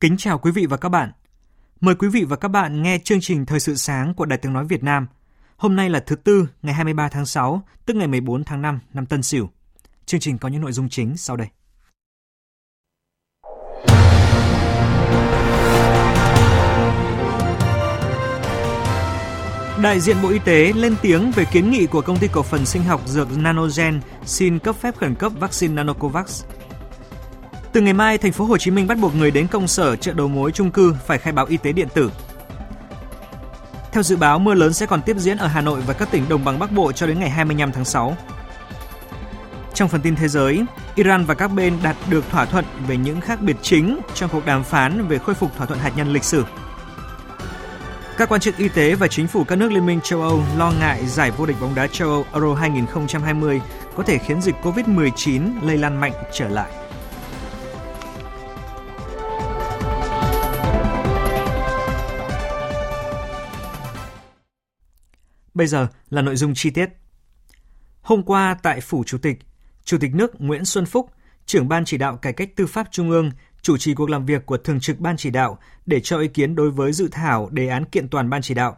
Kính chào quý vị và các bạn. Mời quý vị và các bạn nghe chương trình Thời sự sáng của Đài Tiếng nói Việt Nam. Hôm nay là thứ Tư, ngày 23 tháng 6, tức ngày 14 tháng 5 năm Tân Sửu. Chương trình có những nội dung chính sau đây. Đại diện Bộ Y tế lên tiếng về kiến nghị của công ty cổ phần sinh học dược Nanogen xin cấp phép khẩn cấp vaccine Nanocovax. Từ ngày mai, thành phố Hồ Chí Minh bắt buộc người đến công sở, chợ đầu mối, chung cư phải khai báo y tế điện tử. Theo dự báo, mưa lớn sẽ còn tiếp diễn ở Hà Nội và các tỉnh đồng bằng Bắc Bộ cho đến ngày 25 tháng 6. Trong phần tin thế giới, Iran và các bên đạt được thỏa thuận về những khác biệt chính trong cuộc đàm phán về khôi phục thỏa thuận hạt nhân lịch sử. Các quan chức y tế và chính phủ các nước Liên minh châu Âu lo ngại giải vô địch bóng đá châu Âu Euro 2020 có thể khiến dịch COVID-19 lây lan mạnh trở lại. Bây giờ là nội dung chi tiết. Hôm qua tại Phủ Chủ tịch nước Nguyễn Xuân Phúc, trưởng Ban Chỉ đạo Cải cách Tư pháp Trung ương, chủ trì cuộc làm việc của Thường trực Ban Chỉ đạo để cho ý kiến đối với dự thảo đề án kiện toàn Ban Chỉ đạo.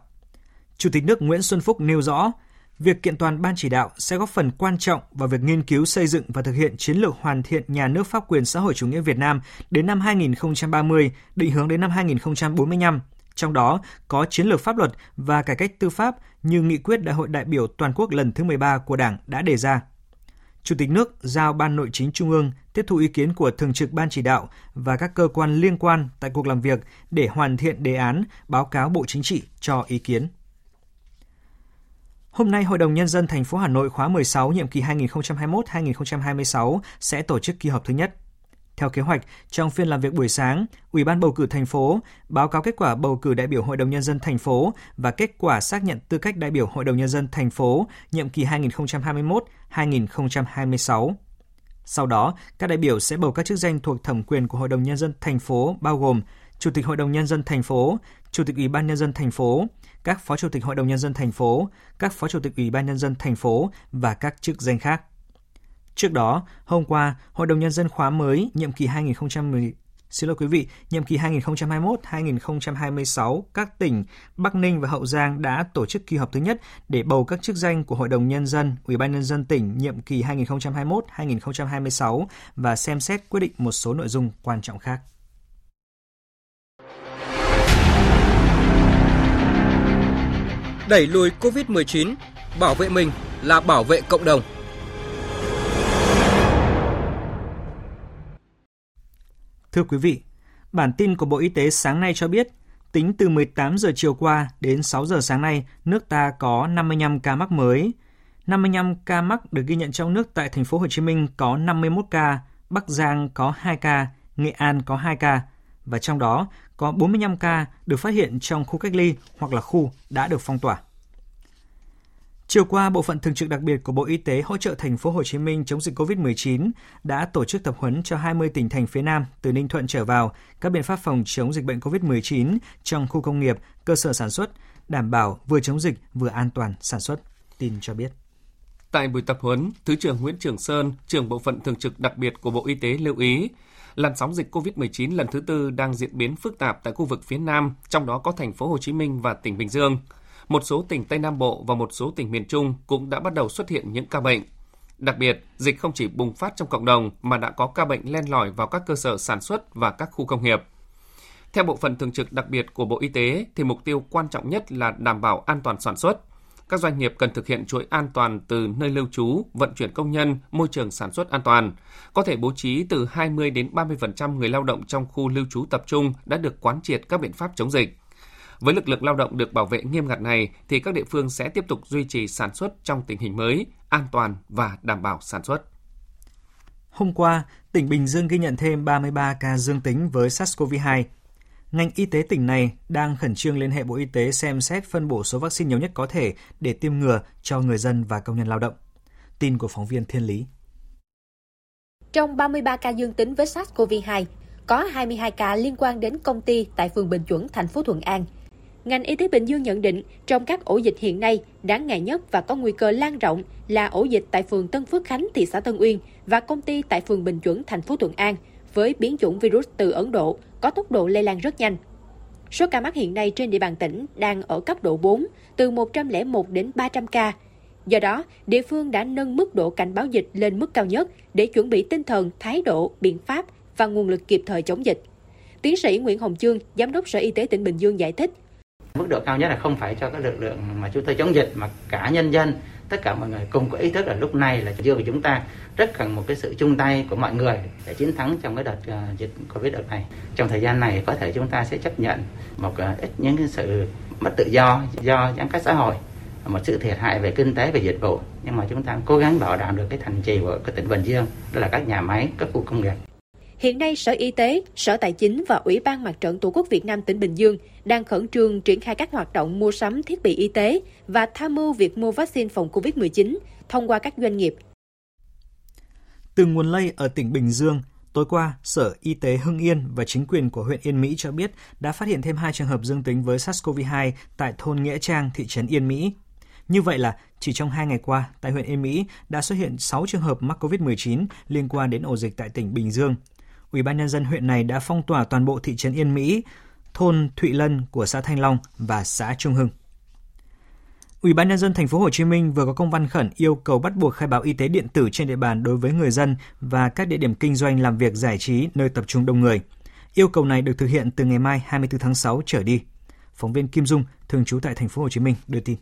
Chủ tịch nước Nguyễn Xuân Phúc nêu rõ, việc kiện toàn Ban Chỉ đạo sẽ góp phần quan trọng vào việc nghiên cứu xây dựng và thực hiện chiến lược hoàn thiện nhà nước pháp quyền xã hội chủ nghĩa Việt Nam đến năm 2030, định hướng đến năm 2045. Trong đó có chiến lược pháp luật và cải cách tư pháp như nghị quyết Đại hội đại biểu toàn quốc lần thứ 13 của Đảng đã đề ra. Chủ tịch nước giao Ban Nội chính Trung ương tiếp thu ý kiến của Thường trực Ban Chỉ đạo và các cơ quan liên quan tại cuộc làm việc để hoàn thiện đề án, báo cáo Bộ Chính trị cho ý kiến. Hôm nay, Hội đồng Nhân dân thành phố Hà Nội khóa 16 nhiệm kỳ 2021-2026 sẽ tổ chức kỳ họp thứ nhất. Theo kế hoạch, trong phiên làm việc buổi sáng, Ủy ban bầu cử thành phố báo cáo kết quả bầu cử đại biểu Hội đồng Nhân dân thành phố và kết quả xác nhận tư cách đại biểu Hội đồng Nhân dân thành phố nhiệm kỳ 2021-2026. Sau đó, các đại biểu sẽ bầu các chức danh thuộc thẩm quyền của Hội đồng Nhân dân thành phố bao gồm Chủ tịch Hội đồng Nhân dân thành phố, Chủ tịch Ủy ban Nhân dân thành phố, các Phó Chủ tịch Hội đồng Nhân dân thành phố, các Phó Chủ tịch Ủy ban Nhân dân thành phố và các chức danh khác. Trước đó, hôm qua, Hội đồng Nhân dân khóa mới nhiệm kỳ 2021-2026, các tỉnh Bắc Ninh và Hậu Giang đã tổ chức kỳ họp thứ nhất để bầu các chức danh của Hội đồng Nhân dân, Ủy ban Nhân dân tỉnh nhiệm kỳ 2021-2026 và xem xét quyết định một số nội dung quan trọng khác. Đẩy lùi COVID-19, bảo vệ mình là bảo vệ cộng đồng. Thưa quý vị, bản tin của Bộ Y tế sáng nay cho biết, tính từ 18 giờ chiều qua đến 6 giờ sáng nay, nước ta có 55 ca mắc mới. 55 ca mắc được ghi nhận trong nước tại thành phố Hồ Chí Minh có 51 ca, Bắc Giang có 2 ca, Nghệ An có 2 ca và trong đó có 45 ca được phát hiện trong khu cách ly hoặc là khu đã được phong tỏa. Chiều qua, Bộ phận Thường trực đặc biệt của Bộ Y tế hỗ trợ thành phố Hồ Chí Minh chống dịch COVID-19 đã tổ chức tập huấn cho 20 tỉnh thành phía Nam từ Ninh Thuận trở vào các biện pháp phòng chống dịch bệnh COVID-19 trong khu công nghiệp, cơ sở sản xuất, đảm bảo vừa chống dịch vừa an toàn sản xuất, tin cho biết. Tại buổi tập huấn, Thứ trưởng Nguyễn Trường Sơn, trưởng Bộ phận Thường trực đặc biệt của Bộ Y tế lưu ý, làn sóng dịch COVID-19 lần thứ tư đang diễn biến phức tạp tại khu vực phía Nam, trong đó có thành phố Hồ Chí Minh và tỉnh Bình Dương. Một số tỉnh Tây Nam Bộ và một số tỉnh miền Trung cũng đã bắt đầu xuất hiện những ca bệnh. Đặc biệt, dịch không chỉ bùng phát trong cộng đồng mà đã có ca bệnh len lỏi vào các cơ sở sản xuất và các khu công nghiệp. Theo Bộ phận Thường trực đặc biệt của Bộ Y tế thì mục tiêu quan trọng nhất là đảm bảo an toàn sản xuất. các doanh nghiệp cần thực hiện chuỗi an toàn từ nơi lưu trú, vận chuyển công nhân, môi trường sản xuất an toàn. Có thể bố trí từ 20 đến 30% người lao động trong khu lưu trú tập trung đã được quán triệt các biện pháp chống dịch. Với lực lượng lao động được bảo vệ nghiêm ngặt này, thì các địa phương sẽ tiếp tục duy trì sản xuất trong tình hình mới, an toàn và đảm bảo sản xuất. Hôm qua, tỉnh Bình Dương ghi nhận thêm 33 ca dương tính với SARS-CoV-2. Ngành y tế tỉnh này đang khẩn trương liên hệ Bộ Y tế xem xét phân bổ số vaccine nhiều nhất có thể để tiêm ngừa cho người dân và công nhân lao động. Tin của phóng viên Thiên Lý. Trong 33 ca dương tính với SARS-CoV-2, có 22 ca liên quan đến công ty tại phường Bình Chuẩn, thành phố Thuận An. Ngành y tế Bình Dương nhận định trong các ổ dịch hiện nay, đáng ngại nhất và có nguy cơ lan rộng là ổ dịch tại phường Tân Phước Khánh, thị xã Tân Uyên và công ty tại phường Bình Chuẩn, thành phố Thuận An với biến chủng virus từ Ấn Độ có tốc độ lây lan rất nhanh. Số ca mắc hiện nay trên địa bàn tỉnh đang ở cấp độ 4, từ 101 đến 300 ca. Do đó, địa phương đã nâng mức độ cảnh báo dịch lên mức cao nhất để chuẩn bị tinh thần, thái độ, biện pháp và nguồn lực kịp thời chống dịch. Tiến sĩ Nguyễn Hồng Chương, Giám đốc Sở Y tế tỉnh Bình Dương giải thích. Mức độ cao nhất là không phải cho các lực lượng mà chúng tôi chống dịch mà cả nhân dân, tất cả mọi người cùng có ý thức là lúc này là chưa, chúng ta rất cần một cái sự chung tay của mọi người để chiến thắng trong cái đợt dịch Covid đợt này. Trong thời gian này có thể chúng ta sẽ chấp nhận một ít những cái sự mất tự do do giãn cách xã hội, một sự thiệt hại về kinh tế, về dịch vụ, nhưng mà chúng ta cố gắng bảo đảm được cái thành trì của cái tỉnh Bình Dương, đó là các nhà máy, các khu công nghiệp. Hiện nay, Sở Y tế, Sở Tài chính và Ủy ban Mặt trận Tổ quốc Việt Nam tỉnh Bình Dương đang khẩn trương triển khai các hoạt động mua sắm thiết bị y tế và tham mưu việc mua vaccine phòng COVID-19 thông qua các doanh nghiệp. Từ nguồn lây ở tỉnh Bình Dương, tối qua, Sở Y tế Hưng Yên và chính quyền của huyện Yên Mỹ cho biết đã phát hiện thêm 2 trường hợp dương tính với SARS-CoV-2 tại thôn Nghĩa Trang, thị trấn Yên Mỹ. Như vậy là chỉ trong 2 ngày qua, tại huyện Yên Mỹ đã xuất hiện 6 trường hợp mắc COVID-19 liên quan đến ổ dịch tại tỉnh Bình Dương. Ủy ban nhân dân huyện này đã phong tỏa toàn bộ thị trấn Yên Mỹ, thôn Thụy Lân của xã Thanh Long và xã Trung Hưng. Ủy ban nhân dân thành phố Hồ Chí Minh vừa có công văn khẩn yêu cầu bắt buộc khai báo y tế điện tử trên địa bàn đối với người dân và các địa điểm kinh doanh, làm việc, giải trí nơi tập trung đông người. Yêu cầu này được thực hiện từ ngày mai 24 tháng 6 trở đi. Phóng viên Kim Dung, thường trú tại thành phố Hồ Chí Minh đưa tin.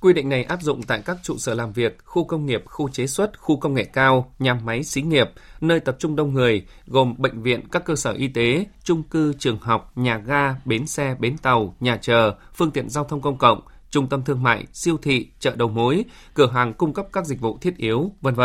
Quy định này áp dụng tại các trụ sở làm việc, khu công nghiệp, khu chế xuất, khu công nghệ cao, nhà máy, xí nghiệp, nơi tập trung đông người, gồm bệnh viện, các cơ sở y tế, chung cư, trường học, nhà ga, bến xe, bến tàu, nhà chờ, phương tiện giao thông công cộng, trung tâm thương mại, siêu thị, chợ đầu mối, cửa hàng cung cấp các dịch vụ thiết yếu, v.v.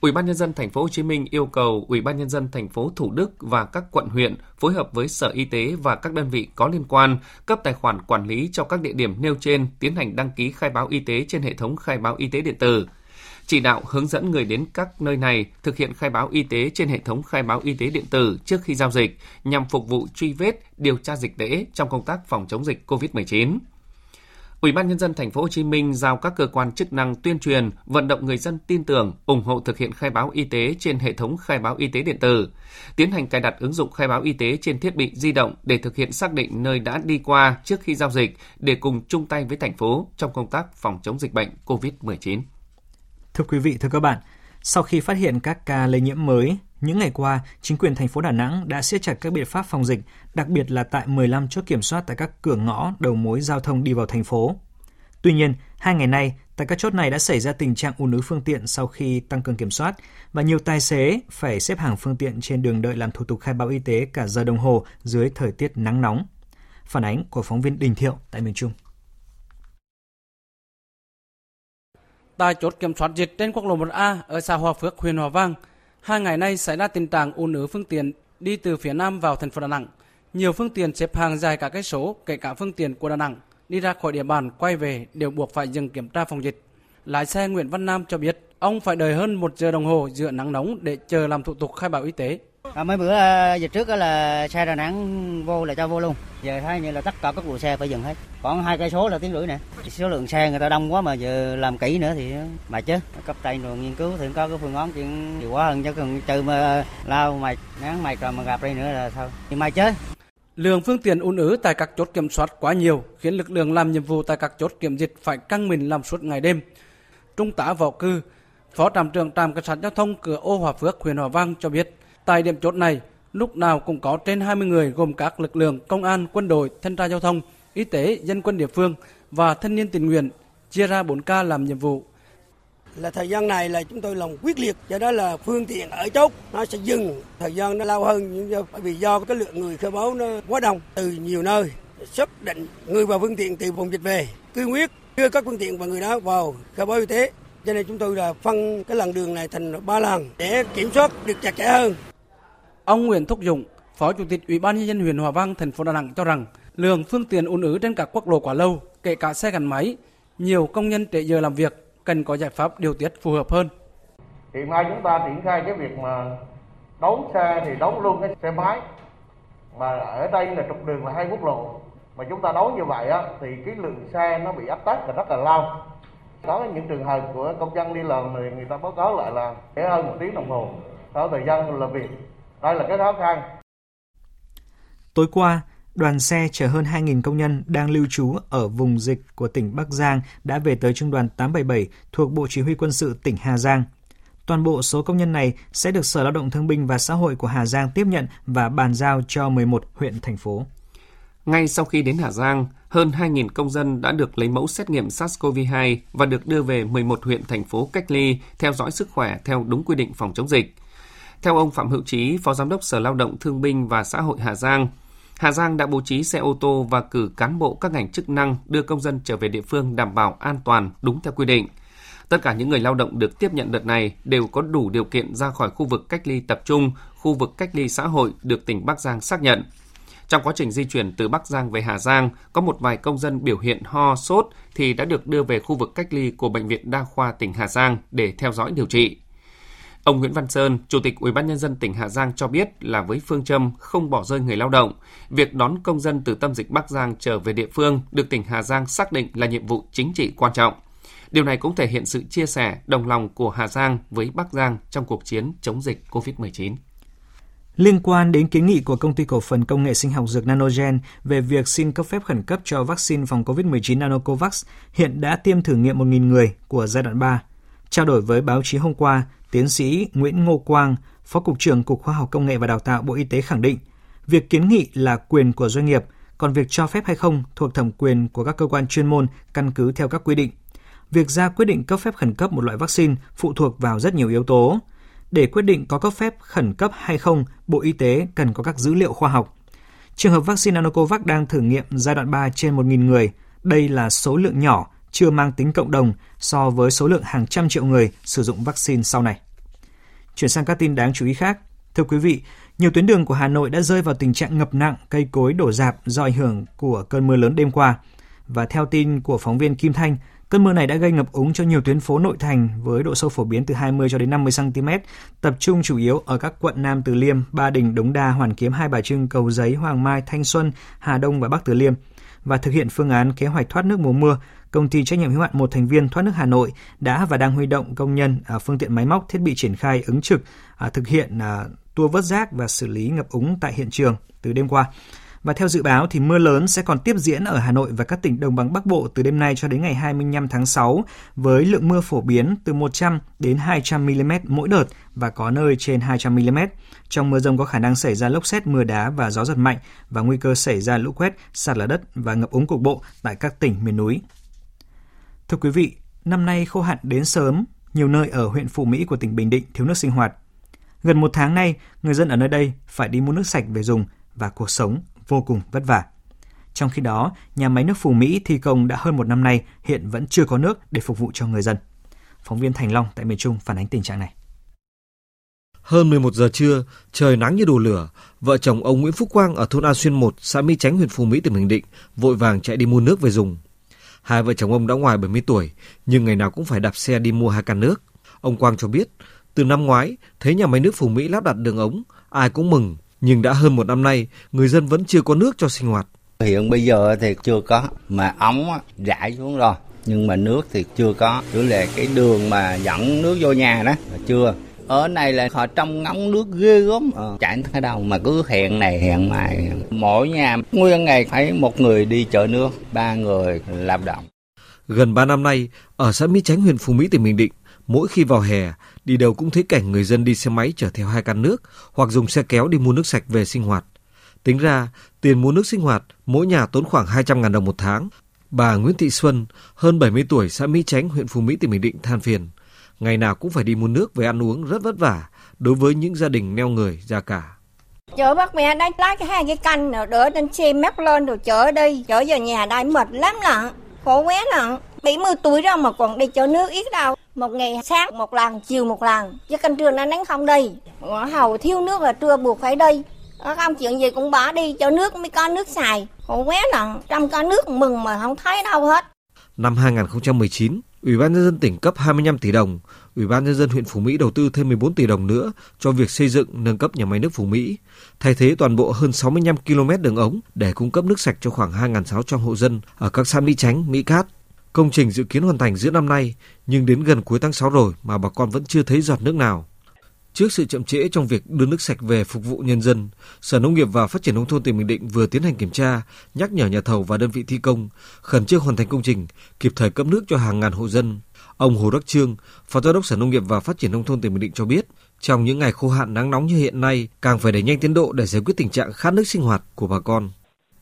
Ủy ban nhân dân thành phố Hồ Chí Minh yêu cầu Ủy ban nhân dân thành phố Thủ Đức và các quận huyện phối hợp với Sở Y tế và các đơn vị có liên quan cấp tài khoản quản lý cho các địa điểm nêu trên, tiến hành đăng ký khai báo y tế trên hệ thống khai báo y tế điện tử. Chỉ đạo hướng dẫn người đến các nơi này thực hiện khai báo y tế trên hệ thống khai báo y tế điện tử trước khi giao dịch nhằm phục vụ truy vết, điều tra dịch tễ trong công tác phòng chống dịch COVID-19. Ủy ban nhân dân thành phố Hồ Chí Minh giao các cơ quan chức năng tuyên truyền, vận động người dân tin tưởng, ủng hộ thực hiện khai báo y tế trên hệ thống khai báo y tế điện tử, tiến hành cài đặt ứng dụng khai báo y tế trên thiết bị di động để thực hiện xác định nơi đã đi qua trước khi giao dịch để cùng chung tay với thành phố trong công tác phòng chống dịch bệnh COVID-19. Thưa quý vị, thưa các bạn, sau khi phát hiện các ca lây nhiễm mới, những ngày qua, chính quyền thành phố Đà Nẵng đã siết chặt các biện pháp phòng dịch, đặc biệt là tại 15 chốt kiểm soát tại các cửa ngõ đầu mối giao thông đi vào thành phố. Tuy nhiên, 2 ngày nay, tại các chốt này đã xảy ra tình trạng ùn ứ phương tiện sau khi tăng cường kiểm soát và nhiều tài xế phải xếp hàng phương tiện trên đường đợi làm thủ tục khai báo y tế cả giờ đồng hồ dưới thời tiết nắng nóng. Phản ánh của phóng viên Đình Thiệu tại miền Trung. Tại chốt kiểm soát dịch trên quốc lộ 1A ở xã Hòa Phước, huyện Hòa Vang, 2 ngày nay xảy ra tình trạng ùn ứ phương tiện đi từ phía Nam vào thành phố Đà Nẵng. Nhiều phương tiện xếp hàng dài cả cây số, kể cả phương tiện của Đà Nẵng đi ra khỏi địa bàn quay về đều buộc phải dừng kiểm tra phòng dịch. Lái xe Nguyễn Văn Nam cho biết, ông phải đợi hơn 1 giờ đồng hồ giữa nắng nóng để chờ làm thủ tục khai báo y tế. Mấy bữa dịch trước là xe Đà Nẵng vô là cho vô luôn. Giờ thấy như là tất cả các lùi xe phải dừng hết. Còn 2 cây số là tiếng rưỡi nè. Số lượng xe người ta đông quá mà giờ làm kỹ nữa thì mệt chứ. Cấp tay rồi nghiên cứu thì có cái phương án chuyện nhiều quá hơn chứ còn trừ mà lao mệt, nắng mệt rồi mà gặp đây nữa là sao? Thì mệt chứ. Lượng phương tiện ùn ứ tại các chốt kiểm soát quá nhiều khiến lực lượng làm nhiệm vụ tại các chốt kiểm dịch phải căng mình làm suốt ngày đêm. Trung tá Võ Cư, Phó trạm trưởng trạm cảnh sát giao thông cửa ô Hòa Phước, huyện Hòa Vang cho biết, tại điểm chốt này, lúc nào cũng có trên 20 người gồm các lực lượng công an, quân đội, thanh tra giao thông, y tế, dân quân địa phương và thanh niên tình nguyện chia ra 4 ca làm nhiệm vụ. Là thời gian này là chúng tôi làm quyết liệt, do đó là phương tiện ở chốt nó sẽ dừng, thời gian nó lâu hơn bởi vì do cái lượng người khai báo nó quá đông từ nhiều nơi, xác định người vào phương tiện từ vùng dịch về, cương quyết đưa các phương tiện và người đó vào khai báo y tế. Cho nên chúng tôi là phân cái làn đường này thành 3 làn để kiểm soát được chặt chẽ hơn. Ông Nguyễn Thúc Dũng, Phó Chủ tịch Ủy ban nhân dân huyện Hòa Vang, thành phố Đà Nẵng cho rằng lượng phương tiện ùn ứ trên các quốc lộ quá lâu, kể cả xe gắn máy, nhiều công nhân trễ giờ làm việc, cần có giải pháp điều tiết phù hợp hơn. Hiện nay chúng ta triển khai cái việc mà đón xe thì đón luôn cái xe máy, mà ở đây là trục đường là 2 quốc lộ, mà chúng ta đón như vậy á, thì cái lượng xe nó bị áp tắc và rất là lao. Có những trường hợp của công dân đi làm thì người ta báo cáo lại là trễ hơn 1 tiếng đồng hồ sau thời gian làm việc. Đây là cái khó khăn. Tối qua, đoàn xe chở hơn 2.000 công nhân đang lưu trú ở vùng dịch của tỉnh Bắc Giang đã về tới Trung đoàn 877 thuộc Bộ Chỉ huy Quân sự tỉnh Hà Giang. Toàn bộ số công nhân này sẽ được Sở Lao động Thương binh và Xã hội của Hà Giang tiếp nhận và bàn giao cho 11 huyện, thành phố. Ngay sau khi đến Hà Giang, hơn 2.000 công dân đã được lấy mẫu xét nghiệm SARS-CoV-2 và được đưa về 11 huyện, thành phố cách ly, theo dõi sức khỏe theo đúng quy định phòng chống dịch. Theo ông Phạm Hữu Chí, Phó Giám đốc Sở Lao động Thương binh và Xã hội Hà Giang đã bố trí xe ô tô và cử cán bộ các ngành chức năng đưa công dân trở về địa phương đảm bảo an toàn đúng theo quy định. Tất cả những người lao động được tiếp nhận đợt này đều có đủ điều kiện ra khỏi khu vực cách ly tập trung, khu vực cách ly xã hội được tỉnh Bắc Giang xác nhận. Trong quá trình di chuyển từ Bắc Giang về Hà Giang, có một vài công dân biểu hiện ho, sốt thì đã được đưa về khu vực cách ly của Bệnh viện Đa khoa tỉnh Hà Giang để theo dõi điều trị. Ông Nguyễn Văn Sơn, Chủ tịch UBND tỉnh Hà Giang cho biết là với phương châm không bỏ rơi người lao động, việc đón công dân từ tâm dịch Bắc Giang trở về địa phương được tỉnh Hà Giang xác định là nhiệm vụ chính trị quan trọng. Điều này cũng thể hiện sự chia sẻ, đồng lòng của Hà Giang với Bắc Giang trong cuộc chiến chống dịch COVID-19. Liên quan đến kiến nghị của Công ty Cổ phần Công nghệ Sinh học Dược Nanogen về việc xin cấp phép khẩn cấp cho vaccine phòng COVID-19 Nanocovax, hiện đã tiêm thử nghiệm 1.000 người của giai đoạn 3. Trao đổi với báo chí hôm qua, Tiến sĩ Nguyễn Ngô Quang, Phó Cục trưởng Cục Khoa học Công nghệ và Đào tạo Bộ Y tế khẳng định, việc kiến nghị là quyền của doanh nghiệp, còn việc cho phép hay không thuộc thẩm quyền của các cơ quan chuyên môn căn cứ theo các quy định. Việc ra quyết định cấp phép khẩn cấp một loại vaccine phụ thuộc vào rất nhiều yếu tố. Để quyết định có cấp phép khẩn cấp hay không, Bộ Y tế cần có các dữ liệu khoa học. Trường hợp vaccine Nanocovax đang thử nghiệm giai đoạn 3 trên 1.000 người, đây là số lượng nhỏ, chưa mang tính cộng đồng so với số lượng hàng trăm triệu người sử dụng vaccine sau này. Chuyển sang các tin đáng chú ý khác. Thưa quý vị, nhiều tuyến đường của Hà Nội đã rơi vào tình trạng ngập nặng, cây cối đổ rạp do ảnh hưởng của cơn mưa lớn đêm qua. Và theo tin của phóng viên Kim Thanh, cơn mưa này đã gây ngập úng cho nhiều tuyến phố nội thành với độ sâu phổ biến từ 20 cho đến 50 cm, tập trung chủ yếu ở các quận Nam Từ Liêm, Ba Đình, Đống Đa, Hoàn Kiếm, Hai Bà Trưng, Cầu Giấy, Hoàng Mai, Thanh Xuân, Hà Đông và Bắc Từ Liêm. Và thực hiện phương án kế hoạch thoát nước mùa mưa, Công ty trách nhiệm hữu hạn một thành viên thoát nước Hà Nội đã và đang huy động công nhân, phương tiện máy móc, thiết bị triển khai ứng trực thực hiện tua vớt rác và xử lý ngập úng tại hiện trường từ đêm qua. Và theo dự báo thì mưa lớn sẽ còn tiếp diễn ở Hà Nội và các tỉnh đồng bằng Bắc Bộ từ đêm nay cho đến ngày 25 tháng 6 với lượng mưa phổ biến từ 100 đến 200 mm mỗi đợt và có nơi trên 200 mm. Trong mưa dông có khả năng xảy ra lốc sét, mưa đá và gió giật mạnh và nguy cơ xảy ra lũ quét, sạt lở đất và ngập úng cục bộ tại các tỉnh miền núi. Thưa quý vị, năm nay khô hạn đến sớm, nhiều nơi ở huyện Phú Mỹ của tỉnh Bình Định thiếu nước sinh hoạt. Gần một tháng nay, người dân ở nơi đây phải đi mua nước sạch về dùng và cuộc sống vô cùng vất vả. Trong khi đó, nhà máy nước Phú Mỹ thi công đã hơn một năm nay hiện vẫn chưa có nước để phục vụ cho người dân. Phóng viên Thành Long tại miền Trung phản ánh tình trạng này. Hơn 11 giờ trưa, trời nắng như đổ lửa, vợ chồng ông Nguyễn Phúc Quang ở thôn An Xuyên 1, xã Mỹ Chánh, huyện Phú Mỹ, tỉnh Bình Định vội vàng chạy đi mua nước về dùng. Hai vợ chồng ông đã ngoài 70 tuổi, nhưng ngày nào cũng phải đạp xe đi mua 2 can nước. Ông Quang cho biết, từ năm ngoái, thấy nhà máy nước Phú Mỹ lắp đặt đường ống, ai cũng mừng. Nhưng đã hơn một năm nay, người dân vẫn chưa có nước cho sinh hoạt. Hiện bây giờ thì chưa có, mà ống rải xuống rồi. Nhưng mà nước thì chưa có. Chủ lệ cái đường mà dẫn nước vô nhà đó, chưa. Ở này là họ trong ngóng nước ghê gớm, chảy tới đâu mà cứ hẹn này hẹn mai. Mỗi nhà nguyên ngày phải một người đi chợ nước, 3 người làm động. Gần 3 năm nay, ở xã Mỹ Chánh, huyện Phú Mỹ, tỉnh Bình Định, mỗi khi vào hè, đi đâu cũng thấy cảnh người dân đi xe máy chở theo 2 can nước hoặc dùng xe kéo đi mua nước sạch về sinh hoạt. Tính ra, tiền mua nước sinh hoạt mỗi nhà tốn khoảng 200.000 đồng một tháng. Bà Nguyễn Thị Xuân, hơn 70 tuổi, xã Mỹ Chánh, huyện Phú Mỹ, tỉnh Bình Định than phiền. Ngày nào cũng phải đi mua nước về ăn uống rất vất vả đối với những gia đình neo người, già cả. Chở bác mẹ đây lái cái hai cái canh đỡ trên xe mép lên rồi chở đi. Chở về nhà đây mệt lắm lận, khổ quá lận. 70 tuổi rồi mà còn đi chở nước ít đâu. Một ngày sáng một lần, chiều một lần. Chứ canh trưa nó nắng không đi. Hầu thiếu nước là trưa buộc phải đi. Không chuyện gì cũng bỏ đi chở nước mới có nước xài. Khổ quá lận, trong có nước mừng mà không thấy đâu hết. Năm 2019, Ủy ban Nhân dân tỉnh cấp 25 tỷ đồng, Ủy ban Nhân dân huyện Phú Mỹ đầu tư thêm 14 tỷ đồng nữa cho việc xây dựng nâng cấp nhà máy nước Phú Mỹ, thay thế toàn bộ hơn 65 km đường ống để cung cấp nước sạch cho khoảng 2.600 hộ dân ở các xã Mỹ Chánh, Mỹ Cát. Công trình dự kiến hoàn thành giữa năm nay, nhưng đến gần cuối tháng 6 rồi mà bà con vẫn chưa thấy giọt nước nào. Trước sự chậm trễ trong việc đưa nước sạch về phục vụ nhân dân, Sở Nông nghiệp và Phát triển Nông thôn tỉnh Bình Định vừa tiến hành kiểm tra, nhắc nhở nhà thầu và đơn vị thi công khẩn trương hoàn thành công trình, kịp thời cấp nước cho hàng ngàn hộ dân. Ông Hồ Đắc Trương, Phó Giám đốc Sở Nông nghiệp và Phát triển Nông thôn tỉnh Bình Định cho biết, trong những ngày khô hạn nắng nóng như hiện nay, càng phải đẩy nhanh tiến độ để giải quyết tình trạng khát nước sinh hoạt của bà con.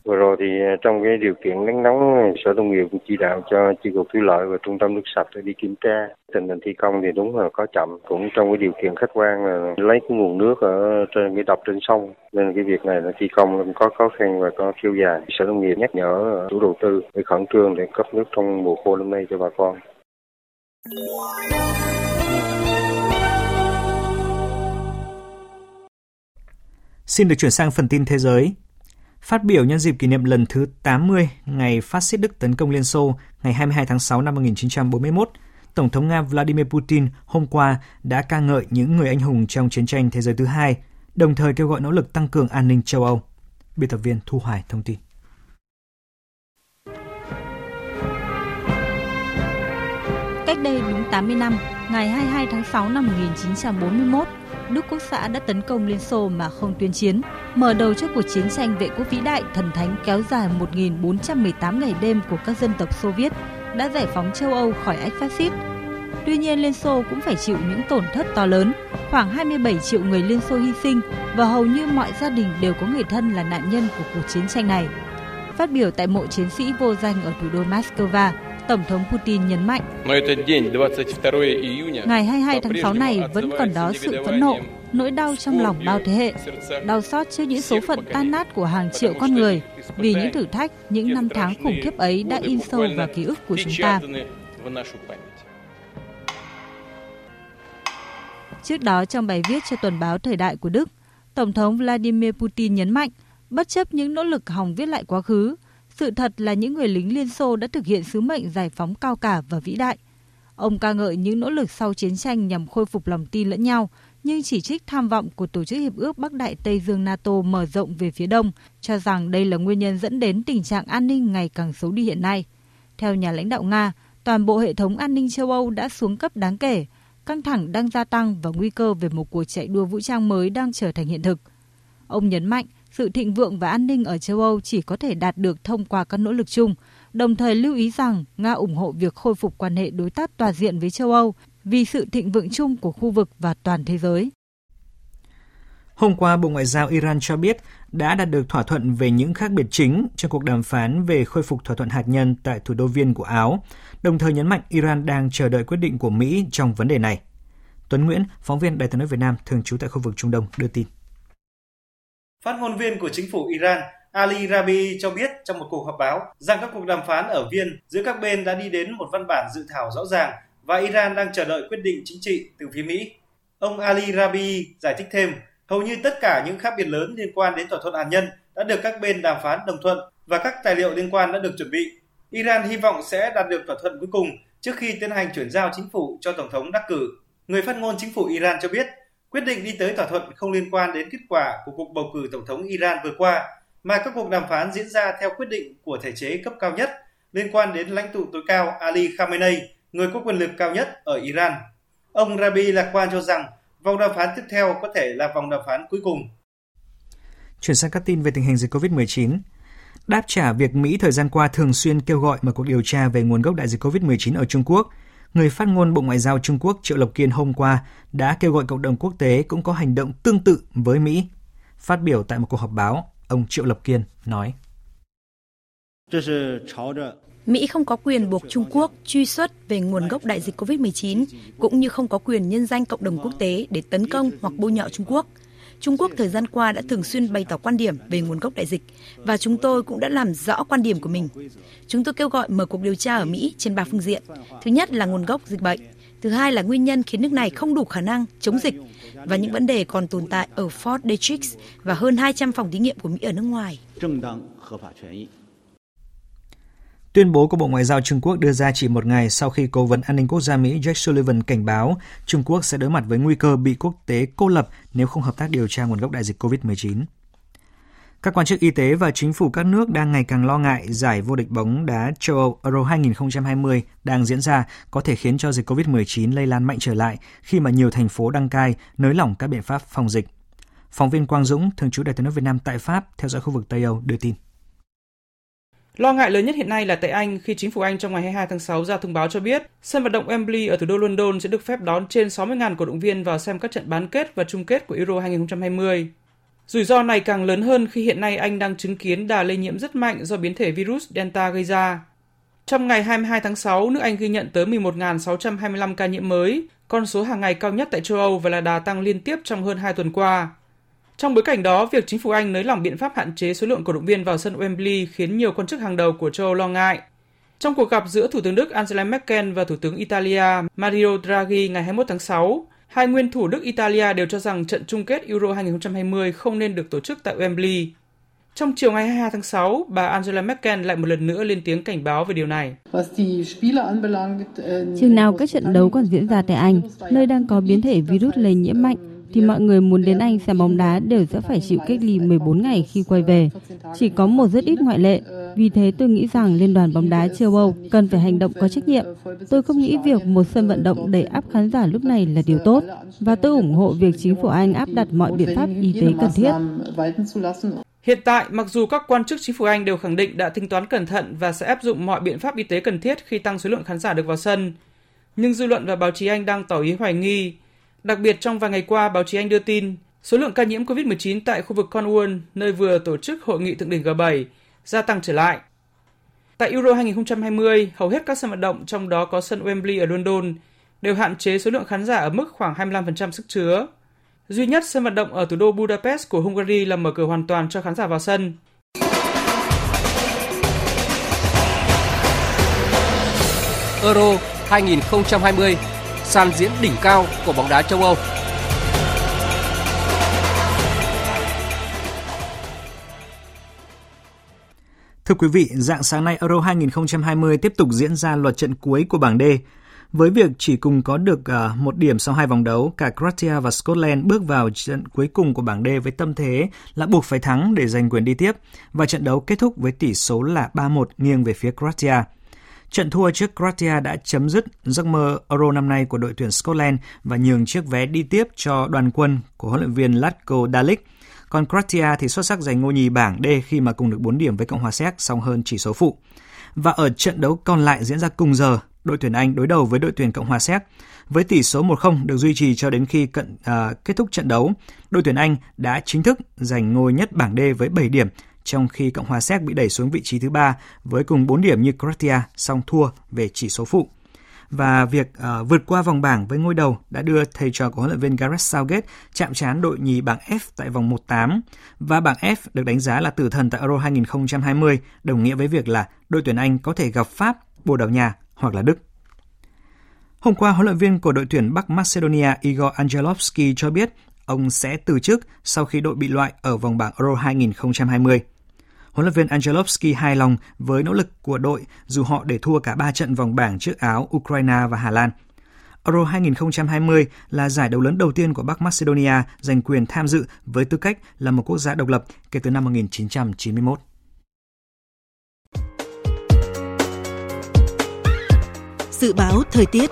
Vừa rồi thì trong cái điều kiện nắng nóng, Sở Nông nghiệp cũng chỉ đạo cho Chi cục Thủy lợi và Trung tâm nước sạch để đi kiểm tra. Tình hình thi công thì đúng là có chậm, cũng trong cái điều kiện khách quan là lấy cái nguồn nước ở trên cái đập trên sông. Nên cái việc này là thi công cũng có khó khăn và có kéo dài. Sở Nông nghiệp nhắc nhở chủ đầu tư để khẩn trương để cấp nước trong mùa khô năm nay cho bà con. Xin được chuyển sang phần tin thế giới. Phát biểu nhân dịp kỷ niệm lần thứ 80 ngày phát xít Đức tấn công Liên Xô ngày 22 tháng 6 năm 1941, Tổng thống Nga Vladimir Putin hôm qua đã ca ngợi những người anh hùng trong chiến tranh thế giới thứ hai, đồng thời kêu gọi nỗ lực tăng cường an ninh châu Âu. Biên tập viên Thu Hoài thông tin. Cách đây đúng 80 năm, ngày 22 tháng 6 năm 1941, Đức Quốc xã đã tấn công Liên Xô mà không tuyên chiến, mở đầu cho cuộc chiến tranh vệ quốc vĩ đại thần thánh kéo dài 1.418 ngày đêm của các dân tộc Xô Viết đã giải phóng châu Âu khỏi ách phát xít. Tuy nhiên, Liên Xô cũng phải chịu những tổn thất to lớn, khoảng 27 triệu người Liên Xô hy sinh và hầu như mọi gia đình đều có người thân là nạn nhân của cuộc chiến tranh này. Phát biểu tại mộ chiến sĩ vô danh ở thủ đô Moscow, Tổng thống Putin nhấn mạnh, ngày 22 tháng 6 này vẫn còn đó sự phẫn nộ, nỗi đau trong lòng bao thế hệ, đau xót trước những số phận tan nát của hàng triệu con người, vì những thử thách, những năm tháng khủng khiếp ấy đã in sâu vào ký ức của chúng ta. Trước đó, trong bài viết cho tuần báo Thời Đại của Đức, Tổng thống Vladimir Putin nhấn mạnh, bất chấp những nỗ lực hòng viết lại quá khứ, sự thật là những người lính Liên Xô đã thực hiện sứ mệnh giải phóng cao cả và vĩ đại. Ông ca ngợi những nỗ lực sau chiến tranh nhằm khôi phục lòng tin lẫn nhau, nhưng chỉ trích tham vọng của Tổ chức Hiệp ước Bắc Đại Tây Dương NATO mở rộng về phía Đông, cho rằng đây là nguyên nhân dẫn đến tình trạng an ninh ngày càng xấu đi hiện nay. Theo nhà lãnh đạo Nga, toàn bộ hệ thống an ninh châu Âu đã xuống cấp đáng kể, căng thẳng đang gia tăng và nguy cơ về một cuộc chạy đua vũ trang mới đang trở thành hiện thực. Ông nhấn mạnh, sự thịnh vượng và an ninh ở châu Âu chỉ có thể đạt được thông qua các nỗ lực chung, đồng thời lưu ý rằng Nga ủng hộ việc khôi phục quan hệ đối tác toàn diện với châu Âu vì sự thịnh vượng chung của khu vực và toàn thế giới. Hôm qua, Bộ Ngoại giao Iran cho biết đã đạt được thỏa thuận về những khác biệt chính trong cuộc đàm phán về khôi phục thỏa thuận hạt nhân tại thủ đô Viên của Áo, đồng thời nhấn mạnh Iran đang chờ đợi quyết định của Mỹ trong vấn đề này. Tuấn Nguyễn, phóng viên Đài Tiếng nói Việt Nam thường trú tại khu vực Trung Đông đưa tin. Phát ngôn viên của chính phủ Iran, Ali Rabi cho biết trong một cuộc họp báo rằng các cuộc đàm phán ở Viên giữa các bên đã đi đến một văn bản dự thảo rõ ràng và Iran đang chờ đợi quyết định chính trị từ phía Mỹ. Ông Ali Rabi giải thích thêm, hầu như tất cả những khác biệt lớn liên quan đến thỏa thuận hạt nhân đã được các bên đàm phán đồng thuận và các tài liệu liên quan đã được chuẩn bị. Iran hy vọng sẽ đạt được thỏa thuận cuối cùng trước khi tiến hành chuyển giao chính phủ cho Tổng thống đắc cử. Người phát ngôn chính phủ Iran cho biết, quyết định đi tới thỏa thuận không liên quan đến kết quả của cuộc bầu cử Tổng thống Iran vừa qua, mà các cuộc đàm phán diễn ra theo quyết định của thể chế cấp cao nhất liên quan đến lãnh tụ tối cao Ali Khamenei, người có quyền lực cao nhất ở Iran. Ông Rabi lạc quan cho rằng vòng đàm phán tiếp theo có thể là vòng đàm phán cuối cùng. Chuyển sang các tin về tình hình dịch COVID-19. Đáp trả việc Mỹ thời gian qua thường xuyên kêu gọi mở cuộc điều tra về nguồn gốc đại dịch COVID-19 ở Trung Quốc, người phát ngôn Bộ Ngoại giao Trung Quốc Triệu Lập Kiên hôm qua đã kêu gọi cộng đồng quốc tế cũng có hành động tương tự với Mỹ. Phát biểu tại một cuộc họp báo, ông Triệu Lập Kiên nói: Mỹ không có quyền buộc Trung Quốc truy xuất về nguồn gốc đại dịch COVID-19, cũng như không có quyền nhân danh cộng đồng quốc tế để tấn công hoặc bôi nhọ Trung Quốc. Trung Quốc thời gian qua đã thường xuyên bày tỏ quan điểm về nguồn gốc đại dịch, và chúng tôi cũng đã làm rõ quan điểm của mình. Chúng tôi kêu gọi mở cuộc điều tra ở Mỹ trên 3 phương diện. Thứ nhất là nguồn gốc dịch bệnh. Thứ hai là nguyên nhân khiến nước này không đủ khả năng chống dịch và những vấn đề còn tồn tại ở Fort Detrick và hơn 200 phòng thí nghiệm của Mỹ ở nước ngoài. Tuyên bố của Bộ Ngoại giao Trung Quốc đưa ra chỉ một ngày sau khi Cố vấn An ninh Quốc gia Mỹ Jake Sullivan cảnh báo Trung Quốc sẽ đối mặt với nguy cơ bị quốc tế cô lập nếu không hợp tác điều tra nguồn gốc đại dịch COVID-19. Các quan chức y tế và chính phủ các nước đang ngày càng lo ngại giải vô địch bóng đá châu Âu Euro 2020 đang diễn ra có thể khiến cho dịch COVID-19 lây lan mạnh trở lại khi mà nhiều thành phố đăng cai nới lỏng các biện pháp phòng dịch. Phóng viên Quang Dũng, thường trú Đài Tiếng nói Việt Nam tại Pháp, theo dõi khu vực Tây Âu đưa tin. Lo ngại lớn nhất hiện nay là tại Anh, khi chính phủ Anh trong ngày 22 tháng 6 ra thông báo cho biết sân vận động Wembley ở thủ đô London sẽ được phép đón trên 60.000 cổ động viên vào xem các trận bán kết và chung kết của Euro 2020. Rủi ro này càng lớn hơn khi hiện nay Anh đang chứng kiến đà lây nhiễm rất mạnh do biến thể virus Delta gây ra. Trong ngày 22 tháng 6, nước Anh ghi nhận tới 11.625 ca nhiễm mới, con số hàng ngày cao nhất tại châu Âu và là đà tăng liên tiếp trong hơn 2 tuần qua. Trong bối cảnh đó, việc chính phủ Anh nới lỏng biện pháp hạn chế số lượng cổ động viên vào sân Wembley khiến nhiều quan chức hàng đầu của châu Âu lo ngại. Trong cuộc gặp giữa Thủ tướng Đức Angela Merkel và Thủ tướng Italia Mario Draghi ngày 21 tháng 6, hai nguyên thủ Đức Italia đều cho rằng trận chung kết Euro 2020 không nên được tổ chức tại Wembley. Trong chiều ngày 22 tháng 6, bà Angela Merkel lại một lần nữa lên tiếng cảnh báo về điều này. Chừng nào các trận đấu còn diễn ra tại Anh, nơi đang có biến thể virus lây nhiễm mạnh, thì mọi người muốn đến Anh xem bóng đá đều sẽ phải chịu cách ly 14 ngày khi quay về. Chỉ có một rất ít ngoại lệ. Vì thế tôi nghĩ rằng Liên đoàn bóng đá châu Âu cần phải hành động có trách nhiệm. Tôi không nghĩ việc một sân vận động đầy áp khán giả lúc này là điều tốt. Và tôi ủng hộ việc chính phủ Anh áp đặt mọi biện pháp y tế cần thiết. Hiện tại, mặc dù các quan chức chính phủ Anh đều khẳng định đã tính toán cẩn thận và sẽ áp dụng mọi biện pháp y tế cần thiết khi tăng số lượng khán giả được vào sân, nhưng dư luận và báo chí Anh đang tỏ ý hoài nghi. Đặc biệt, trong vài ngày qua, báo chí Anh đưa tin số lượng ca nhiễm COVID-19 tại khu vực Cornwall, nơi vừa tổ chức hội nghị thượng đỉnh G7, gia tăng trở lại. Tại Euro 2020, hầu hết các sân vận động, trong đó có sân Wembley ở London, đều hạn chế số lượng khán giả ở mức khoảng 25% sức chứa. Duy nhất sân vận động ở thủ đô Budapest của Hungary là mở cửa hoàn toàn cho khán giả vào sân. Euro 2020, sàn diễn đỉnh cao của bóng đá châu Âu. Thưa quý vị, rạng sáng nay Euro 2020 tiếp tục diễn ra loạt trận cuối của bảng D. Với việc chỉ cùng có được một điểm sau hai vòng đấu, cả Croatia và Scotland bước vào trận cuối cùng của bảng D với tâm thế là buộc phải thắng để giành quyền đi tiếp, và trận đấu kết thúc với tỷ số là 3-1 nghiêng về phía Croatia. Trận thua trước Croatia đã chấm dứt giấc mơ Euro năm nay của đội tuyển Scotland và nhường chiếc vé đi tiếp cho đoàn quân của huấn luyện viên Zlatko Dalić. Còn Croatia thì xuất sắc giành ngôi nhì bảng D khi mà cùng được 4 điểm với Cộng hòa Séc, song hơn chỉ số phụ. Và ở trận đấu còn lại diễn ra cùng giờ, đội tuyển Anh đối đầu với đội tuyển Cộng hòa Séc. Với tỷ số 1-0 được duy trì cho đến khi kết thúc trận đấu, đội tuyển Anh đã chính thức giành ngôi nhất bảng D với 7 điểm, trong khi Cộng hòa Séc bị đẩy xuống vị trí thứ 3 với cùng 4 điểm như Croatia, song thua về chỉ số phụ. Và việc vượt qua vòng bảng với ngôi đầu đã đưa thầy trò của huấn luyện viên Gareth Southgate chạm trán đội nhì bảng F tại vòng 1/8, và bảng F được đánh giá là tử thần tại Euro 2020, đồng nghĩa với việc là đội tuyển Anh có thể gặp Pháp, Bồ Đào Nha hoặc là Đức. Hôm qua, huấn luyện viên của đội tuyển Bắc Macedonia Igor Angelovski cho biết ông sẽ từ chức sau khi đội bị loại ở vòng bảng Euro 2020. Huấn luyện viên Angelovski hài lòng với nỗ lực của đội dù họ để thua cả 3 trận vòng bảng trước Áo, Ukraine và Hà Lan. Euro 2020 là giải đấu lớn đầu tiên của Bắc Macedonia giành quyền tham dự với tư cách là một quốc gia độc lập kể từ năm 1991. Dự báo thời tiết.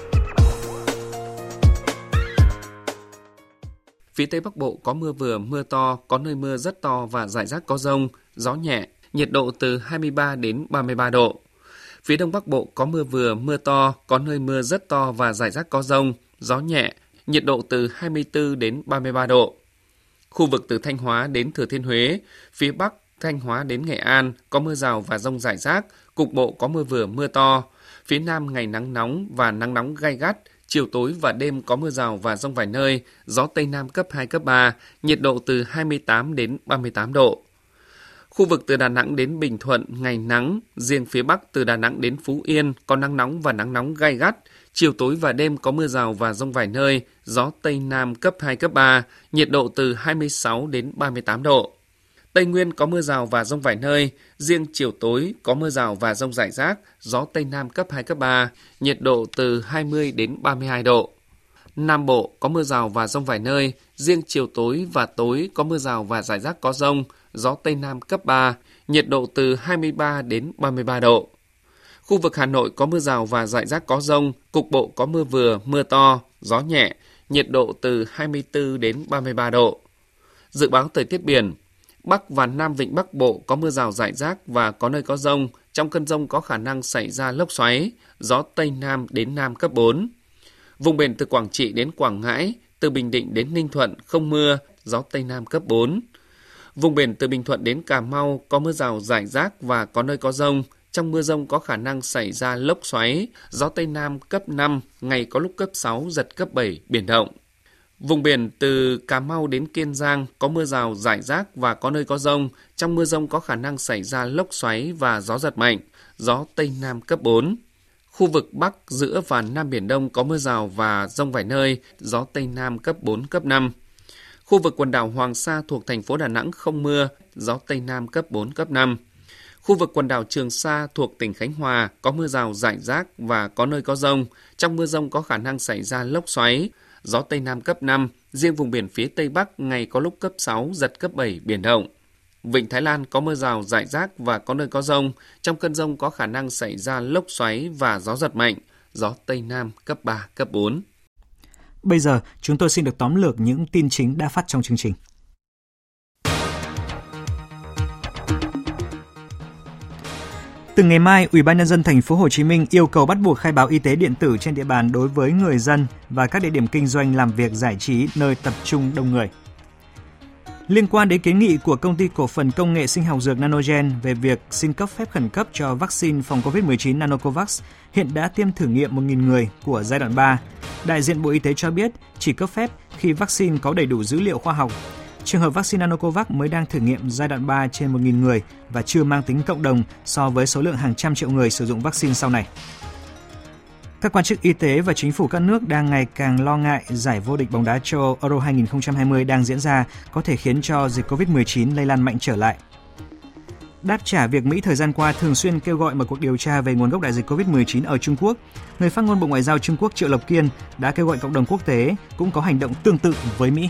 Phía Tây Bắc Bộ có mưa vừa, mưa to, có nơi mưa rất to và rải rác có dông, gió nhẹ, nhiệt độ từ 23 đến 33 độ. Phía Đông Bắc Bộ có mưa vừa, mưa to, có nơi mưa rất to và rải rác có dông, gió nhẹ, nhiệt độ từ 24 đến 33 độ. Khu vực từ Thanh Hóa đến Thừa Thiên Huế, phía Bắc Thanh Hóa đến Nghệ An có mưa rào và dông rải rác, cục bộ có mưa vừa mưa to. Phía Nam ngày nắng nóng và nắng nóng gay gắt, chiều tối và đêm có mưa rào và dông vài nơi, gió Tây Nam cấp 2, cấp 3, nhiệt độ từ 28 đến 38 độ. Khu vực từ Đà Nẵng đến Bình Thuận ngày nắng, riêng phía Bắc từ Đà Nẵng đến Phú Yên có nắng nóng và nắng nóng gay gắt, chiều tối và đêm có mưa rào và dông vài nơi, gió Tây Nam cấp 2, cấp 3, nhiệt độ từ 26 đến 38 độ. Tây Nguyên có mưa rào và dông vài nơi, riêng chiều tối có mưa rào và dông rải rác, gió Tây Nam cấp 2, cấp 3, nhiệt độ từ 20 đến 32 độ. Nam Bộ có mưa rào và dông vài nơi, riêng chiều tối và tối có mưa rào và rải rác có dông, gió Tây Nam cấp 3, nhiệt độ từ 23 đến 33 độ. Khu vực Hà Nội có mưa rào và rải rác có dông, cục bộ có mưa vừa, mưa to, gió nhẹ, nhiệt độ từ 24 đến 33 độ. Dự báo thời tiết biển. Bắc và Nam Vịnh Bắc Bộ có mưa rào rải rác và có nơi có dông. Trong cơn dông có khả năng xảy ra lốc xoáy, gió Tây Nam đến Nam cấp 4. Vùng biển từ Quảng Trị đến Quảng Ngãi, từ Bình Định đến Ninh Thuận không mưa, gió Tây Nam cấp 4. Vùng biển từ Bình Thuận đến Cà Mau có mưa rào rải rác và có nơi có dông. Trong mưa dông có khả năng xảy ra lốc xoáy, gió Tây Nam cấp 5, ngày có lúc cấp 6, giật cấp 7, biển động. Vùng biển từ Cà Mau đến Kiên Giang có mưa rào rải rác và có nơi có dông. Trong mưa dông có khả năng xảy ra lốc xoáy và gió giật mạnh, gió Tây Nam cấp 4. Khu vực Bắc, giữa và Nam Biển Đông có mưa rào và dông vài nơi, gió Tây Nam cấp 4, cấp 5. Khu vực quần đảo Hoàng Sa thuộc thành phố Đà Nẵng không mưa, gió Tây Nam cấp 4, cấp 5. Khu vực quần đảo Trường Sa thuộc tỉnh Khánh Hòa có mưa rào rải rác và có nơi có dông. Trong mưa dông có khả năng xảy ra lốc xoáy, gió Tây Nam cấp 5, riêng vùng biển phía Tây Bắc ngày có lúc cấp 6, giật cấp 7, biển động. Vịnh Thái Lan có mưa rào rải rác và có nơi có dông. Trong cơn dông có khả năng xảy ra lốc xoáy và gió giật mạnh, gió Tây Nam cấp 3, cấp 4. Bây giờ, chúng tôi xin được tóm lược những tin chính đã phát trong chương trình. Từ ngày mai, Ủy ban nhân dân thành phố Hồ Chí Minh yêu cầu bắt buộc khai báo y tế điện tử trên địa bàn đối với người dân và các địa điểm kinh doanh, làm việc, giải trí nơi tập trung đông người. Liên quan đến kiến nghị của Công ty Cổ phần Công nghệ Sinh học Dược Nanogen về việc xin cấp phép khẩn cấp cho vaccine phòng COVID-19 Nanocovax, hiện đã tiêm thử nghiệm 1.000 người của giai đoạn 3. Đại diện Bộ Y tế cho biết chỉ cấp phép khi vaccine có đầy đủ dữ liệu khoa học. Trường hợp vaccine Nanocovax mới đang thử nghiệm giai đoạn 3 trên 1.000 người và chưa mang tính cộng đồng so với số lượng hàng trăm triệu người sử dụng vaccine sau này. Các quan chức y tế và chính phủ các nước đang ngày càng lo ngại giải vô địch bóng đá châu Âu Euro 2020 đang diễn ra có thể khiến cho dịch COVID-19 lây lan mạnh trở lại. Đáp trả việc Mỹ thời gian qua thường xuyên kêu gọi một cuộc điều tra về nguồn gốc đại dịch COVID-19 ở Trung Quốc, người phát ngôn Bộ Ngoại giao Trung Quốc Triệu Lập Kiên đã kêu gọi cộng đồng quốc tế cũng có hành động tương tự với Mỹ.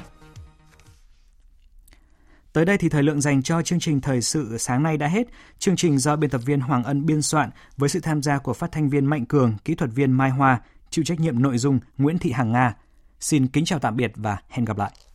Tới đây thì thời lượng dành cho chương trình Thời sự sáng nay đã hết. Chương trình do biên tập viên Hoàng Ân biên soạn với sự tham gia của phát thanh viên Mạnh Cường, kỹ thuật viên Mai Hoa, chịu trách nhiệm nội dung Nguyễn Thị Hằng Nga. Xin kính chào tạm biệt và hẹn gặp lại.